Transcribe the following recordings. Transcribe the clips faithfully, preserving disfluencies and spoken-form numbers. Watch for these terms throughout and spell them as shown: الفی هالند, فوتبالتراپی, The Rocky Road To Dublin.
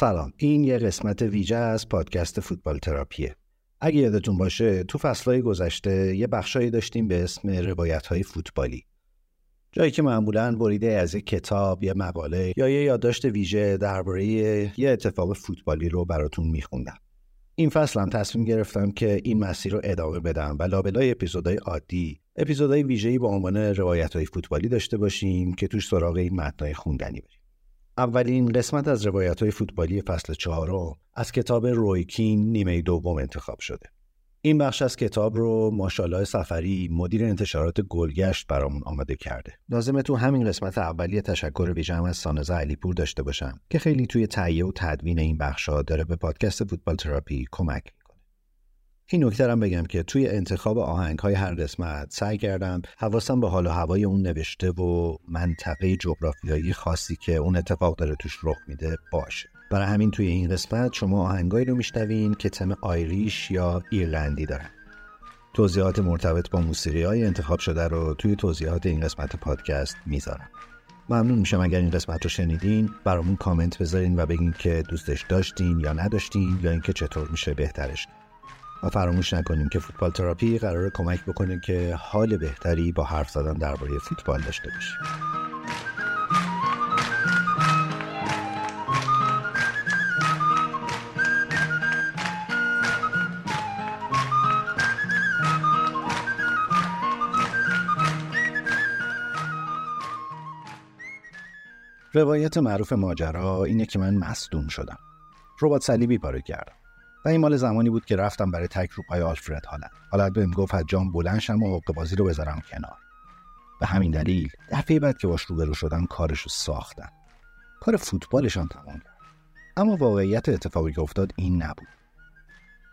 سلام، این یه قسمت ویژه از پادکست فوتبال تراپیه. اگه یادتون باشه تو فصلهای گذشته یه بخشایی داشتیم به اسم روایت‌های فوتبالی، جایی که معمولاً بریده از یک کتاب، یه مقاله یا یه یادداشت ویژه درباره یه اتفاق فوتبالی رو براتون میخوندم. این فصل هم تصمیم گرفتم که این مسیر رو ادامه بدم و لابلای اپیزودهای عادی اپیزودهای ویژه‌ای با عنوان روایت‌های فوتبالی داشته باشیم که توش سراغ این متن‌های خوندنی بریم. اولین قسمت از روایت‌های فوتبالی فصل چهارم از کتاب روی کین نیمه دوم انتخاب شده. این بخش از کتاب رو ماشالله صفری، مدیر انتشارات گلگشت، برامون آماده کرده. لازمه تو همین قسمت اولیه تشکر ویژه‌ام از ساناز علیپور داشته باشم که خیلی توی تهیه و تدوین این بخش‌ها داره به پادکست فوتبال تراپی کمک می‌کنه. این نکته رو بگم که توی انتخاب آهنگ‌های هر قسمت سعی کردم حواسم به حال و هوای اون نوشته و منطقه جغرافیایی خاصی که اون اتفاق داره توش رخ میده باشه. برای همین توی این قسمت شما آهنگایی رو میشنوین که تم آیریش یا ایرلندی دارن. توضیحات مرتبط با موسیقی‌های انتخاب شده رو توی توضیحات این قسمت پادکست میذارم. ممنون میشم اگر این قسمت رو شنیدین برامون کامنت بذارین و بگین که دوستش داشتین یا نداشتین یا اینکه چطور میشه بهترش کرد. و فراموش نکنیم که فوتبال تراپی قراره کمک بکنه که حال بهتری با حرف زدن درباره فوتبال داشته باشیم. روایت معروف ماجرا اینه که من مصدوم شدم. رباط صلیبی پاره کردم. و این مال زمانی بود که رفتم برای تک‌روپای الفی هالند. حالا بهم گفت از جام بلند شم و حق بازی رو بذارم کنار. به همین دلیل دفعه بعد که باش روبرو شدم کارشو ساختم. کار فوتبالشان تمام کرد. اما واقعیت اتفاقی که افتاد این نبود.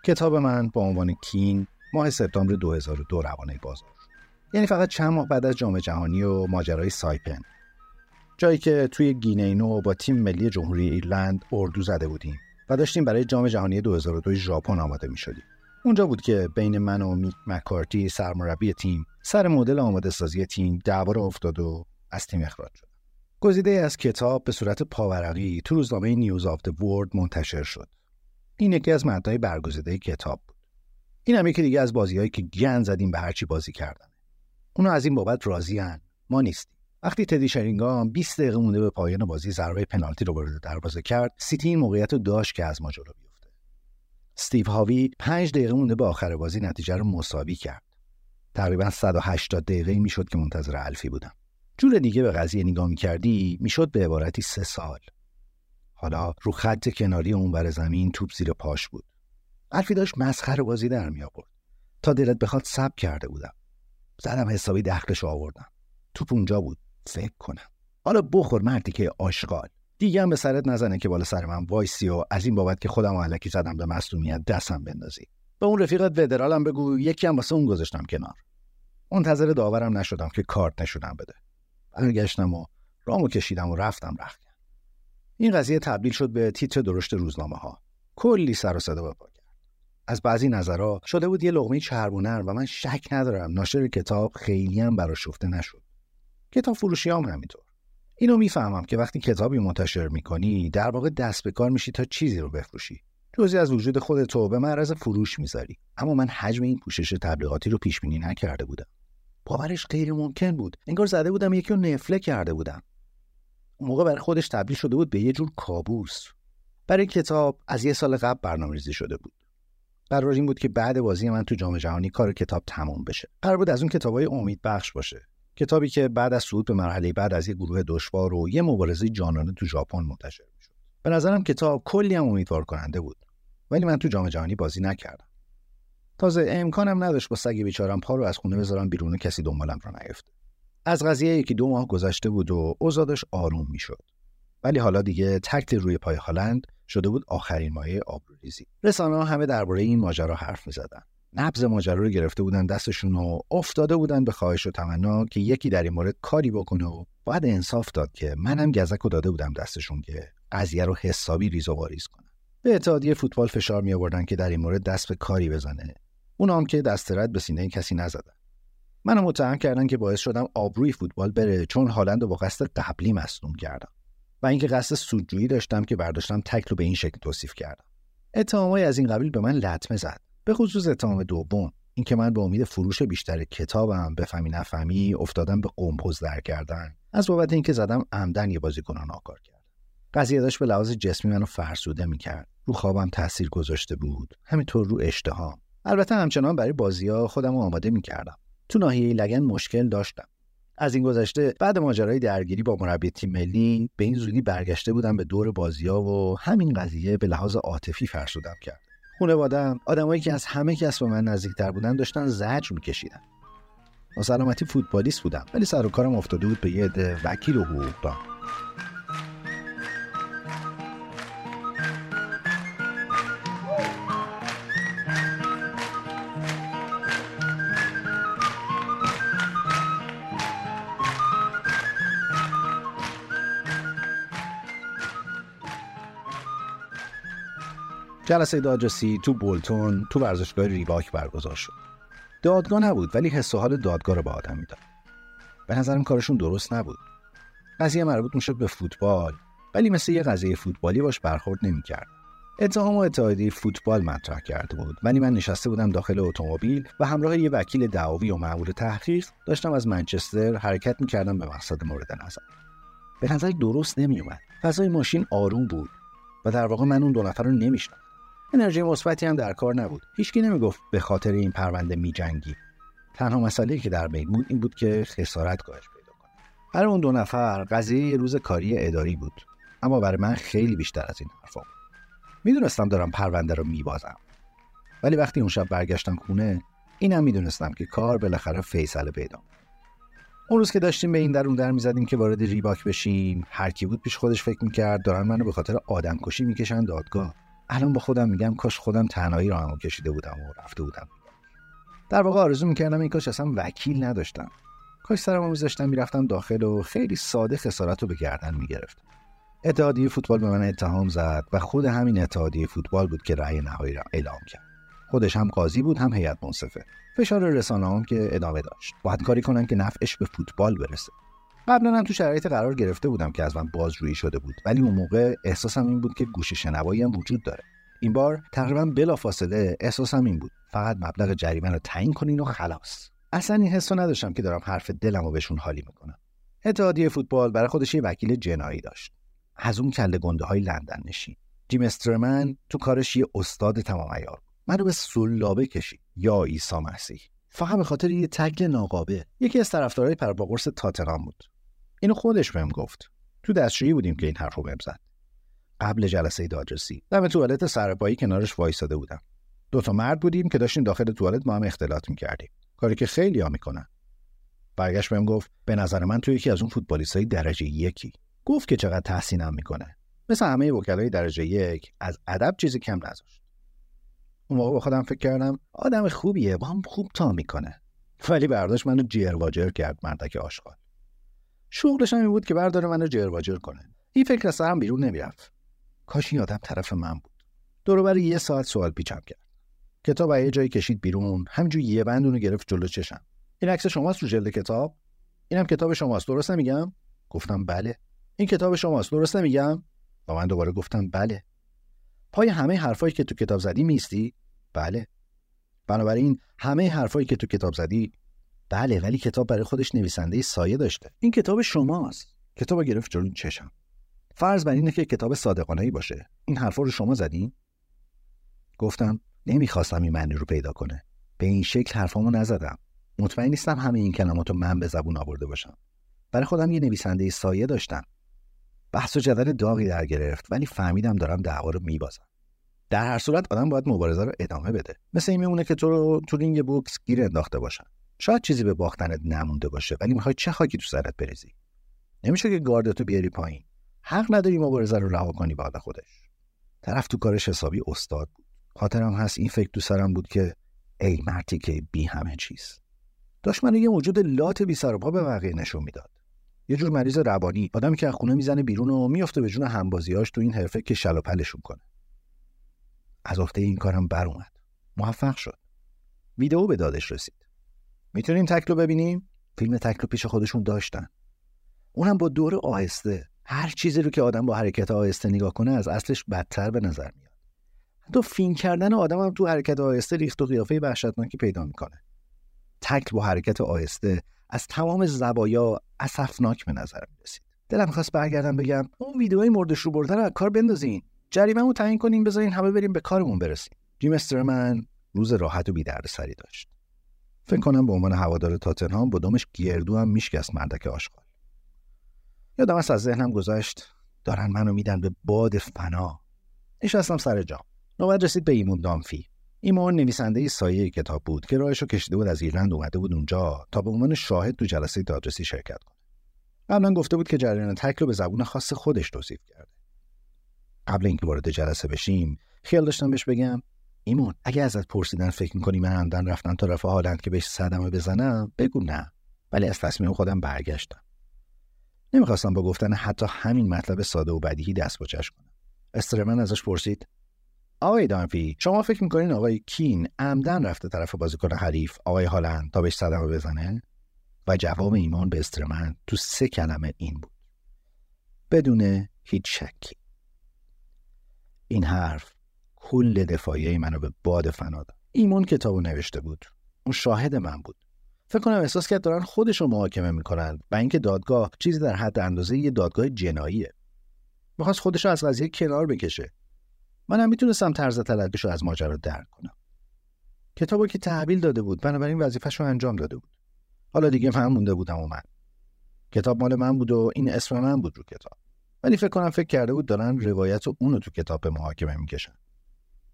کتاب من با عنوان کین ماه سپتامبر دو هزار و دو روانه بازار شد. یعنی فقط چند ماه بعد از جام جهانی و ماجرای سایپن، جایی که توی گینه نو با تیم ملی جمهوری ایرلند اردو زده بودیم و داشتیم برای جام جهانی دو هزار و دو ژاپن آماده می‌شدیم. اونجا بود که بین من و میک مکارتی سرمربی تیم سر مدل آماده سازی تیم دعوا راه افتاد و از تیم اخراج شد. گزیده از کتاب به صورت پاورقی تو روزنامه نیوز آف د ورلد منتشر شد. این یکی از متن‌های برگزیده کتاب بود. این هم یکی دیگه از بازی‌هایی که گند زدیم به هر چی بازی کردن. اونا از این بابت راضی‌ان، ما نیستیم. وقتی تدی شرینگام بیست دقیقه مونده به پایان بازی ضربه پنالتی رو وارد دروازه کرد، سیتی این موقعیت رو داشت که از ما جلو بیفته. استیو هاوی پنج دقیقه مونده به آخر بازی نتیجه رو مساوی کرد. تقریبا صد و هشتاد دقیقه میشد که منتظر الفی بودم. جور دیگه به قضیه نگاه می‌کردی میشد به عبارتی سه سال. حالا رو خط کناری اونور زمین توپ زیر پاش بود. الفی داشت مسخره بازی در می آورد. تا دلت بخواد ساب کرده بودم. زدم حسابی دخلش آوردم. توپ اونجا بود. فکر کنم حالا بخور مردی که آشغال، دیگه هم به سرت نزنه که بالا سر من وایسی و از این بابت که خودم علکی زدم به مصدومیت دستم بندازی. به اون رفیقت ودرالم بگو یکی هم واسه اون گذاشتم کنار. منتظر داورم نشدم که کارت نشونم بده. برگشتم و رامو کشیدم و رفتم رخت. این قضیه تبدیل شد به تیتر درشت روزنامه‌ها. کلی سر و صدا برپا کرد. از بعضی نظرها شده بود یه لقمه چربونر و من شک ندارم ناشر کتاب خیلی هم برآشفته نشد. کتاب فروشی هم همینطور. اینو میفهمم که وقتی کتابی منتشر میکنی در واقع دست به کار میشی تا چیزی رو بفروشی. جزئی از وجود خودت رو به معرض فروش میذاری. اما من حجم این پوشش تبلیغاتی رو پیش بینی نکرده بودم. باورش غیر ممکن بود. انگار زده بودم یکی رو نفله کرده بودم. اون موقع برای خودش تبدیل شده بود به یه جور کابوس. برای کتاب از یه سال قبل برنامه‌ریزی شده بود. قرار این بود که بعد بازی من تو جام جهانی کار کتاب تموم بشه. قرار بود از اون کتابای امید بخش باشه. کتابی که بعد از صعود به مرحله بعد از یه گروه دشوار و یه مبارزه جانانه تو ژاپن منتشر می‌شد. به نظرم کتاب کلی هم امیدوار کننده بود. ولی من تو جام جهانی بازی نکردم. تازه امکانم نداشت با سگ بیچارم پا رو از خونه بذارم بیرون و کسی دنبالم رو نیفته. از قضیه که دو ماه گذشته بود و اوضاع داشت آروم می‌شد. ولی حالا دیگه تکت روی پای هالند شده بود آخرین مایه آبروریزی. رسانه‌ها همه درباره این ماجرا حرف می‌زدن. نبض ماجرا رو گرفته بودن دستشون و افتاده بودن به خواهش و تمنا که یکی در این مورد کاری بکنه و باید انصاف داد که منم گزک رو داده بودم دستشون که قضیه رو حسابی ریز و واریز کنن. به اتحادیه فوتبال فشار می آوردن که در این مورد دست به کاری بزنه. اونا هم که دست رد به سینه کسی نزدن. منم متهم کردن که باعث شدم آبروی فوتبال بره چون هالند رو با قصد قبلی مصدوم کردم. و اینکه قصد سودجویی داشتم که برداشتم تکل رو به این شکل توصیف کردم. اتهامای از این قبیل به من لطمه زد، به خصوص اتهام دوم، اینکه من به امید فروش بیشتر کتابم بفهمی نفهمی افتادم به قمپوز در کردن از بابت اینکه زدم عمدن یه بازیکنو ناکار کردم. قضیه داشت به لحاظ جسمی منو فرسوده میکرد، رو خوابم تاثیر گذاشته بود، همینطور رو اشتهام. البته همچنان برای بازی‌ها خودمو آماده میکردم. تو ناحیه لگن مشکل داشتم. از این گذشته بعد ماجرای درگیری با مربی تیم ملی به این زودی برگشته بودم به دور بازی‌ها و همین قضیه به لحاظ عاطفی فرسودم کرد. خانواده‌ام، آدمایی که از همه کس به من نزدیک‌تر بودن داشتن زجر می‌کشیدن. با سلامتی فوتبالیست بودم، ولی سر و کارم افتاده بود به یه عده وکیل و حقوقدان. جلسه دادرسی تو بولتون تو ورزشگاه ریباک برگزار شد. دادگاه نبود، ولی حس و حال دادگاه رو به آدم میداد. به نظرم کارشون درست نبود. قضیه مربوط میشد به فوتبال، ولی مثل یه قضیه فوتبالی باش برخورد نمی‌کرد. اتهام و اتحادیه فوتبال مطرح کرده بود، ولی من نشسته بودم داخل اتومبیل و همراه یه وکیل دعاوی و مأمور تحقیق داشتم از منچستر حرکت می‌کردم به مقصد مورد نظر. به نظر درست نمی‌اومد. فضای ماشین آروم بود و در واقع من اون دو نفر رو نمی‌شناختم. انرژی مثبتی هم در کار نبود. هیچکی نمیگفت به خاطر این پرونده میجنگی. تنها مسئله‌ای که در بین بود این بود که خسارت کاهش پیدا کنه. برای اون دو نفر قضیه یه روز کاری اداری بود، اما برای من خیلی بیشتر از این حرفا بود. میدونستم دارم پرونده رو میبازم، ولی وقتی اون شب برگشتم خونه اینم میدونستم که کار بالاخره فیصله پیدا می‌کنه. اون روز که داشتیم به این در اون در می‌زدیم که وارد ریباک بشیم، هر کی بود پیش خودش فکر می‌کرد دارن منو به خاطر آدمکشی می‌کشن دادگاه. الان با خودم میگم کاش خودم تنهایی راهمو کشیده بودم و رفته بودم. در واقع آرزو میکردم این کاش اصلا وکیل نداشتم. کاش سرمو میذاشتم میرفتم داخل و خیلی ساده خسارت رو به گردن میگرفتم. اتحادیه فوتبال به من اتهام زد و خود همین اتحادیه فوتبال بود که رأی نهایی را اعلام کرد. خودش هم قاضی بود، هم هیئت منصفه. فشار رسانه‌ام که ادامه داشت. باید کاری کنن که نفعش به فوتبال برسه. قبلا هم تو شرایط قرار گرفته بودم که از من بازجویی شده بود، ولی اون موقع احساسم این بود که گوش شنوایی هم وجود داره. این بار تقریبا بلافاصله احساسم این بود فقط مبلغ جریمه رو تعیین کنین و خلاص. اصلا این حسو نداشتم که دارم حرف دلمو بهشون حالی میکنم. اتحادیه فوتبال برای خودش یه وکیل جنایی داشت، از اون کله گنده‌های لندن نشین. جیم استرمن تو کارش یه استاد تمام عیار. منو به سلابه کشید یا عیسی مسیح، فقط به خاطر یه تکل ناقابه. یکی از طرفدارای پرباقرس تاتنهام بود. اینو خودش بهم گفت. تو دستشویی بودیم که این حرفو بهم زد. قبل جلسه دادرسی دم توالت سرپایی کنارش وایساده بودم. دو تا مرد بودیم که داشتیم داخل توالت ما هم اختلاط می‌کردیم، کاری که خیلی‌ها می‌کنن. برگشت بهم گفت به نظر من تو یکی از اون فوتبالیستای درجه یکی. گفت که چقدر تحسینم می‌کنه. مثل همه وکلای درجه یک از ادب چیزی کم نذاشت. اون موقع با خودم فکر کردم آدم خوبیه، با هم خوب تا می‌کنه. ولی برداشت منو جر واجر کرد مردک آشغال. شغلش هم این بود که برداره منو جر واجر کنه. این فکر از سرم بیرون نمیرفت. کاش این آدم طرف من بود. دور و بر یه ساعت سوال پیچم کرد. کتاب یه جایی کشید بیرون، همینجوری یه بند اونو گرفت جلو چشم. این عکس شماست رو جلد کتاب؟ اینم کتاب شماست، درست میگم؟ گفتم بله. این کتاب شماست، درست میگم؟ و من دوباره گفتم بله. پای همه حرفایی که تو کتاب زدی میستی؟ بله. بنابراین همه حرفایی که تو کتاب زدی؟ بله، ولی کتاب برای خودش نویسنده سایه داشته. این کتاب شماست. کتابو گرفت جلوی چشم. فرض بر اینه که کتاب صادقانه‌ای باشه. این حرفا رو شما زدین؟ گفتم نمیخواستم این معنی رو پیدا کنه. به این شکل حرفامو نزدم. مطمئن نیستم همه این کلماتو من به زبون آورده باشم. برای خودم یه نویسنده سایه داشتم. بحث و جدل داغی در گرفت، ولی فهمیدم دارم دعوا رو میبازم. در هر صورت آدم باید مبارزه رو ادامه بده. مثل این میمونه که تو رو تو رینگ بوکس گیر انداخته باشن. شاید چیزی به باختنت نمونده باشه، ولی میخوای چه خاکی تو سرت بریزی. نمیشه که گاردتو بیاری پایین. حق نداری مبارزه رو رها کنی بعد خودش. طرف تو کارش حسابی استاد بود. خاطرم هست این فکر تو سرم بود که ای مرتی که بی همه چیز. داشت منو یه موجود لات بی سر و پا به واقع نشون میداد. یه جور مریض روانی، آدمی که از خونه میزنه بیرون و میفته به جون همبازیاش تو این حرفه که شل و پلشون کنه. از افته این کارم بر اومد. موفق شد. ویدئو به دادش رسید. میتونیم تکلو ببینیم؟ فیلم تکلو پیش خودشون داشتن. اونم با دور آهسته، هر چیزی رو که آدم با حرکت آهسته نگاه کنه از اصلش بدتر به نظر میاد. حتی فین کردن آدم هم تو حرکت آهسته ریخت و قیافه وحشتناکی پیدا میکنه. تکل با حرکت آهسته از تمام زوایا اسفناک به نظر میرسید. دلم خواست برگردم بگم اون ویدیوهای مردش رو برده رو از کار بندازین، جریمه‌مو تعیین کنین، بذارین همه بریم به کارمون برسیم. جیم استرمن روز راحت و بی‌دردسری داشت. فکر کنم به عنوان هوادار تاتنهام بادامش گردو هم میشکست مردک آشغال. یادم از ذهنم گذشت دارن منو میدن به باد فنا. نشستم سر جام. نوبت رسید به ایمان دامفی. ایمان نویسنده سایه کتاب بود که راهشو کشیده بود از ایرلند، اومده بود اونجا تا به عنوان شاهد تو جلسه دادرسی شرکت کنه. قبلا گفته بود که جریان تکل رو به زبون خاص خودش توصیف کرده. قبل اینکه وارد جلسه بشیم، خیال داشتم بهش بگم ایمان اگه ازت پرسیدن فکر می‌کنی من عمدن رفتم طرف هالند که بهش صدمه بزنم، بگو نه، ولی از تصمیم خودم برگشتم. نمیخواستم با گفتن حتی همین مطلب ساده و بدیهی دست باچش کنم. استرمن ازش پرسید: آقای دامفی، شما فکر می‌کنین آقای کین عمدن رفته طرف بازیکن حریف آقای هالند تا بهش صدمه بزنه؟ و جواب ایمان به استرمن تو سه کلمه این بود: بدون هیچ شکی. این حرف کل دفاعیه منو به باد فنا داد. ایمان کتابو نوشته بود. اون شاهد من بود. فکر کنم احساس کرد دارن خودشو محاکمه میکنن و اینکه دادگاه چیزی در حد اندازه یه دادگاه جناییه. میخواست خودشو از قضیه کنار بکشه. منم میتونستم طرز تلقیشو از ماجرا درک کنم. کتابو که تحویل داده بود، بنابراین وظیفه‌شو انجام داده بود. حالا دیگه من مونده بودم و من. کتاب مال من بود و این اسم من بود رو کتاب. ولی فکر کنم فکر کرده بود دارن روایت اونو تو کتاب به محاکمه میکشن.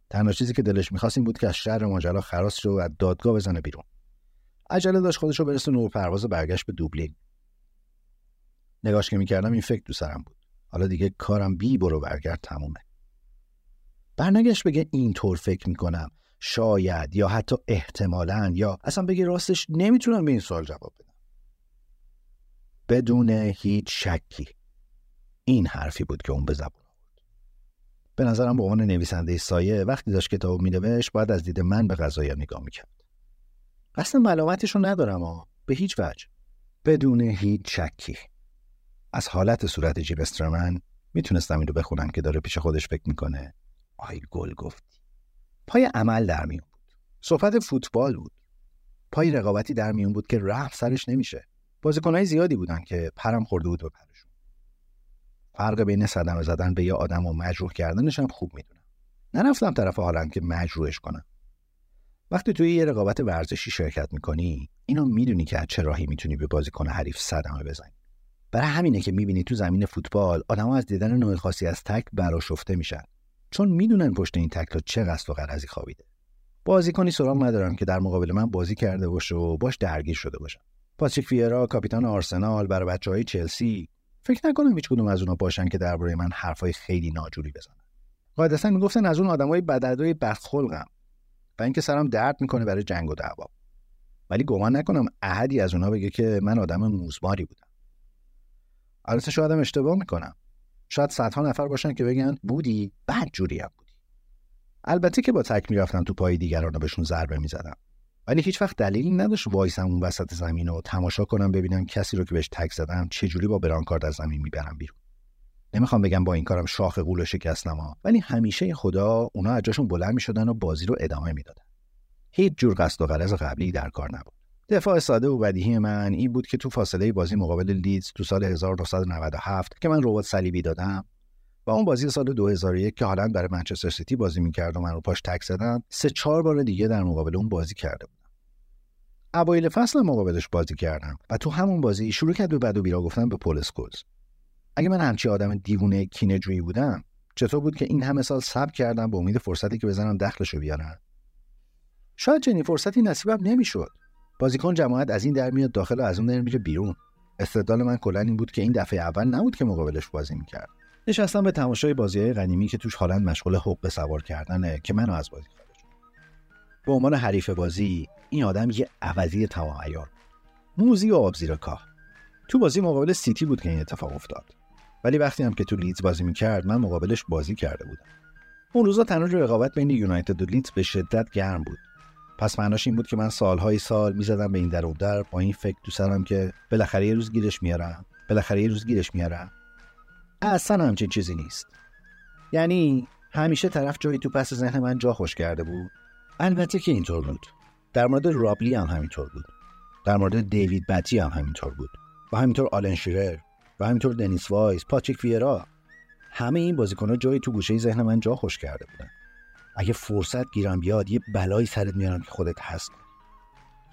تنها چیزی که دلش می‌خواست این بود که از شر ماجرا خلاص شه و از دادگاه بزنه بیرون. عجله داشت خودش رو برسونه و پرواز برگشت به دوبلین. نگاش که می‌کردم این فکر تو سرم بود. حالا دیگه کارم بی برو برگرد تمومه. برنگشت بگه اینطور فکر می‌کنم، شاید، یا حتی احتمالاً، یا اصلا بگه راستش نمیتونم به این سوال جواب بدم. بدون هیچ شکی. این حرفی بود که اون به زبون آورد. به نظرم به عنوان نویسنده سایه وقتی داشت کتاب می‌نوشت باید از دید من به قضایا نگاه می‌کرد. اصلا ملامتش رو ندارم ها، به هیچ وجه. بدون هیچ شکی. از حالت صورت جیب استرمن میتونستم این رو بخونم که داره پیش خودش فکر میکنه. آی گل گفتی. پای عمل در میون بود. صحبت فوتبال بود. پای رقابتی در میون بود که رفت سرش نمیشه. بازیکن‌های زیادی بودن که پرم خورده بود به پرشون. فرق بین صدمه زدن به یه آدم و مجروح کردنش هم خوب میدونم. نرفتم طرف هالند که مجروحش کنم. وقتی توی یه رقابت ورزشی شرکت میکنی، اینو میدونی که از چه راهی میتونی به بازیکن حریف صدمه بزنی. برای همینه که میبینی تو زمین فوتبال آدم‌ها از دیدن نوع خاصی از تکل برآشفته میشن، چون میدونن پشت این تکل چه قصد و غرضی خوابیده. بازیکنی سراغ ندارم که در مقابل من بازی کرده باشه و باش درگیر شده باشم. پاتریک ویرا کاپیتان آرسنال برای بچهای چلسی، فکر نکنم هیچ کدوم از اونها باشن که درباره من حرفای خیلی ناجوری بزنن. قاعدتاً میگفتن از اون آدمای بدعدای بدخلقم و اینکه سرم درد میکنه برای جنگ و دعوا. ولی گمان نکنم احدی از اونها بگه که من آدم موزماری بودم. البته شاید هم اشتباه میکنم. شاید صدها نفر باشن که بگن بودی، بد جوری هم بودی. البته که با تک میرفتم تو پای دیگران و بهشون ضربه میزدم. ولی هیچ وقت دلیلی نداشت وایسم اون وسط زمین و تماشا کنم ببینم کسی رو که بهش تک زدم چه جوری با برانکارد از زمین میبرم بیرون. نمیخوام بگم با این کارم شاخ قولو شکستم ها، ولی همیشه خدا اونا از جاشون بلند میشدن و بازی رو ادامه میدادن. هیچ جور قصد و غرض قبلی در کار نبود. دفاع ساده و بدیهی من این بود که تو فاصله بازی مقابل لیدز تو سال هزار و نهصد و نود و هفت که من ربات صلیبی دادم و اون بازی سال دو هزار و یک که هالند برای منچستر سیتی بازی میکرد و من رو پاش تک زدم، سه چهار بار دیگه در مقابل اون بازی کرده بودم. اوایل فصل مقابلش بازی کردم و تو همون بازی شروع کرد به بد و بیرا گفتن به پول اسکولز. اگه من همچی آدم دیوونه کینه‌جویی بودم، چطور بود که این همه سال صبر کردم به امید فرصتی که بزنم دخلشو بیارن؟ شاید چنین فرصتی نصیبم نمیشد. بازیکن جماعت از این در میاد داخل و از اون در میره بیرون. استدلال من کلا این بود که این دفعه اول نبود که مقابلش بازی میکرد. نشستم به تماشای بازی‌های غنیمی که توش هالند مشغول حقه سوار کردنه که منو از بازی خارج کرد. به عنوان حریف بازی این آدم یه عوضی تمام عیار، موزی و آب زیر کاه. تو بازی مقابل سیتی بود که این اتفاق افتاد. ولی وقتی هم که تو لیدز بازی میکرد من مقابلش بازی کرده بودم. اون روزا تنور رقابت بین یونایتد و لیدز به شدت گرم بود. پس معناش این بود که من سالهای سال میزدم به این در و در با این فکر تو سرم که بالاخره یه روز گیرش میارم، بالاخره یه روز گیرش میارم. اصلا همچین چیزی نیست. یعنی همیشه طرف جایی تو پس ذهن من جا خوش کرده بود. البته که اینطور بود. در مورد رابلی هم همینطور بود. در مورد دیوید بتی هم همینطور بود. و همینطور آلن شیرر و همینطور دنیس وایس، پاتریک ویرا، همه این بازیکن‌ها جایی تو گوشه ذهن من جا خوش کرده بودن. اگه فرصت گیرم بیاد یه بلایی سرت میارم که خودت هست.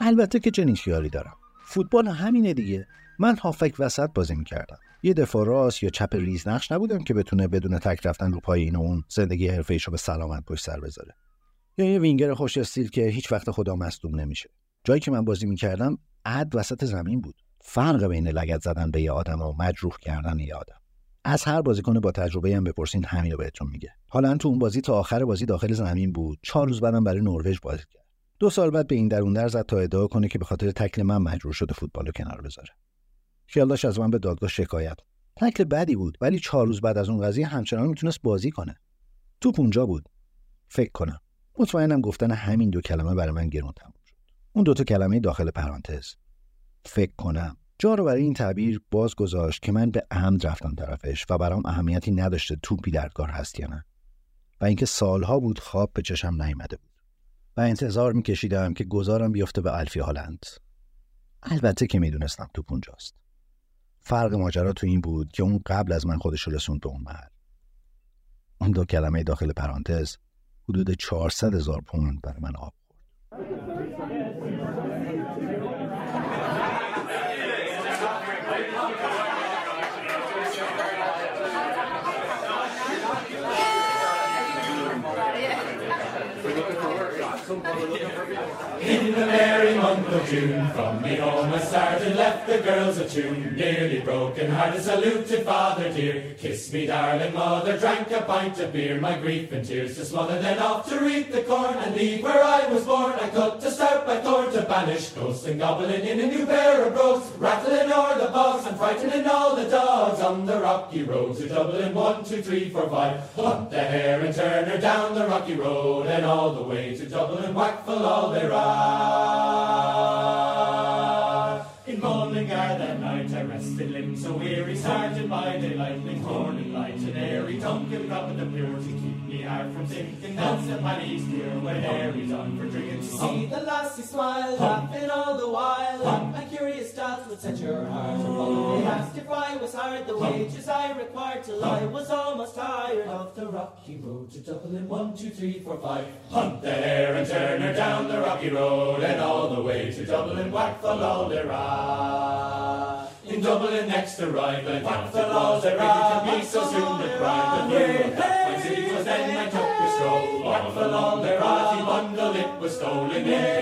البته که چنین خیالی دارم. فوتبال همینه دیگه. من هافک وسط بازی می‌کردم. یه دفاع راست یا چپ ریزنقش نبودم که بتونه بدون تک رفتن رو پای این و اون زندگی حرفه‌ایشو به سلامت پشت سر بذاره. یا یه وینگر خوش استیل که هیچ وقت خدا مصدوم نمیشه. جایی که من بازی می‌کردم عد وسط زمین بود. فرق بین لگد زدن به یه آدم و مجروح کردن یه آدم. از هر بازیکن با تجربه هم بپرسین همین رو بهتون میگه. حالا تو اون بازی تا آخر بازی داخل زمین بود. چهار روز بعدم برای نروژ بازی کرد. دو سال بعد به این درون در زد تا ادعا کنه که به خاطر تکل من مجروح شده فوتبالو کنار بذاره. خیالش از من به دادگاه شکایت. تکل بدی بود ولی چهار روز بعد از اون قضیه همچنان میتونست بازی کنه. تو اونجا بود. فکر کنم. مطمئنم گفتن همین دو کلمه برای من گران تموم شد. اون دو تا کلمه داخل پرانتز. فکر کنم جا رو برای این تعبیر باز گذاشت که من به عمد رفتم طرفش و برام اهمیتی نداشته توپی درگار هست یا نه، و اینکه سالها بود خواب به چشم نیامده بود و انتظار میکشیدم که گذارم بیفته به الفی هالند. البته که میدونستم توپ اونجاست. فرق ماجرا تو این بود که اون قبل از من خودش رو رسوند به اون محل. اون دو کلمه داخل پرانتز حدود چهارصد هزار پوند برای من آب خورد. In the merry month of June, from me home I started, left the girls a tune. Nearly broken hearted, saluted father dear. Kissed me darling mother, drank a pint of beer. My grief and tears to smother, then off to reap the corn and leave where I was born. I cut to start by thorn to banish ghosts and goblin in a new pair of brogues, rattling o'er the bogs and frightening all the dogs on the rocky road to Dublin. One, two, three, four, five. Hunt the hare and turn her down the rocky road and all the way to Dublin. Whack full all they ride. In Mullingar that night I rested limbs so weary, started by daylight, linked morning light and airy, Duncan dropping the pure to keep me hard from sinking, danced at my knees dear when airy's on for drinking. To see the lassie smile, laughing all the while, at my curious thoughts would set your heart afloat. They asked if I was hard, the wages I required till I was almost tired of the rocky road to Dublin. One, two, three, four, five. Hunt the hare and turn her down the rocky road and all the way to Dublin. Whack the lolly ride. In Dublin next arrived I whack the lolly ride. Ready to be so soon deprived. The new my city was then I took a stroll. Whack the lolly ride. Bundle it was stolen in.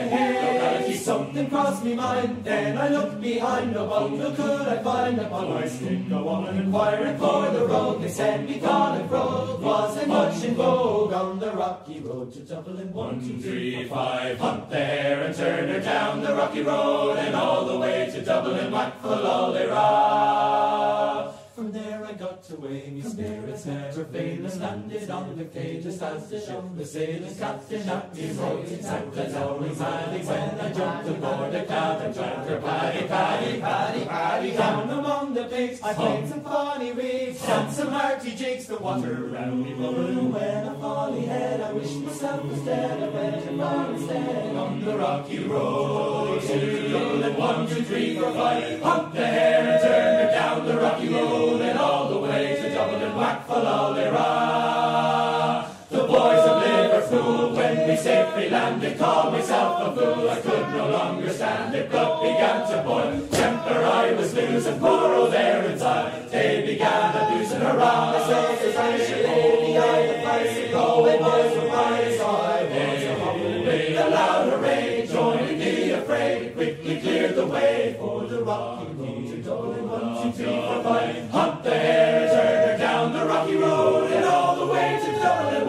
Something crossed me mind, then I looked behind. No bundle could I find upon my stick. Go on and inquire for the road. They said begone and road wasn't much in vogue on the rocky road to Dublin. One, two, three, five. Hunt there and turn her down the rocky road and all the way to Dublin. Whack for lolly rah. From there I got away, me spirits never failing, landed on the cage just as the ship was sailing. Captain at me roaring, sank as always madly when I jumped aboard a cab and drank her paddy, paddy, paddy, paddy. Down among the pigs, I played some funny rigs, danced some hearty jigs. The water round me bubbled when I folly head. I wished myself was dead, I went and ran instead on the rocky road to Dublin. One, two, three, four, five. Hunt the hare and turn her down the rocky road. And all the way to Dublin, whack for lolly rah. The boys of Liverpool, when we safely landed, called myself a fool. I could no longer stand it, but began to boil. Temper I was losing, poor old Erin's eye. They began abusing her round. I said, I should only hide the place. Go away, boys, for price. I was a hobbling with a loud array, joining the affray. Quickly cleared the way for the rocky road to Dublin. One, two, three, four, five. Hunt the hare and turn her down the rocky road and all the way to Dublin.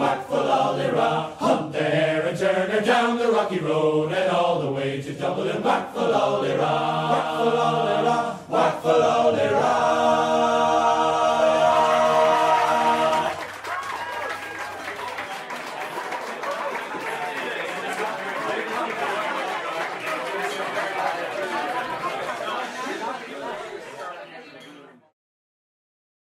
Whack for lolly rah.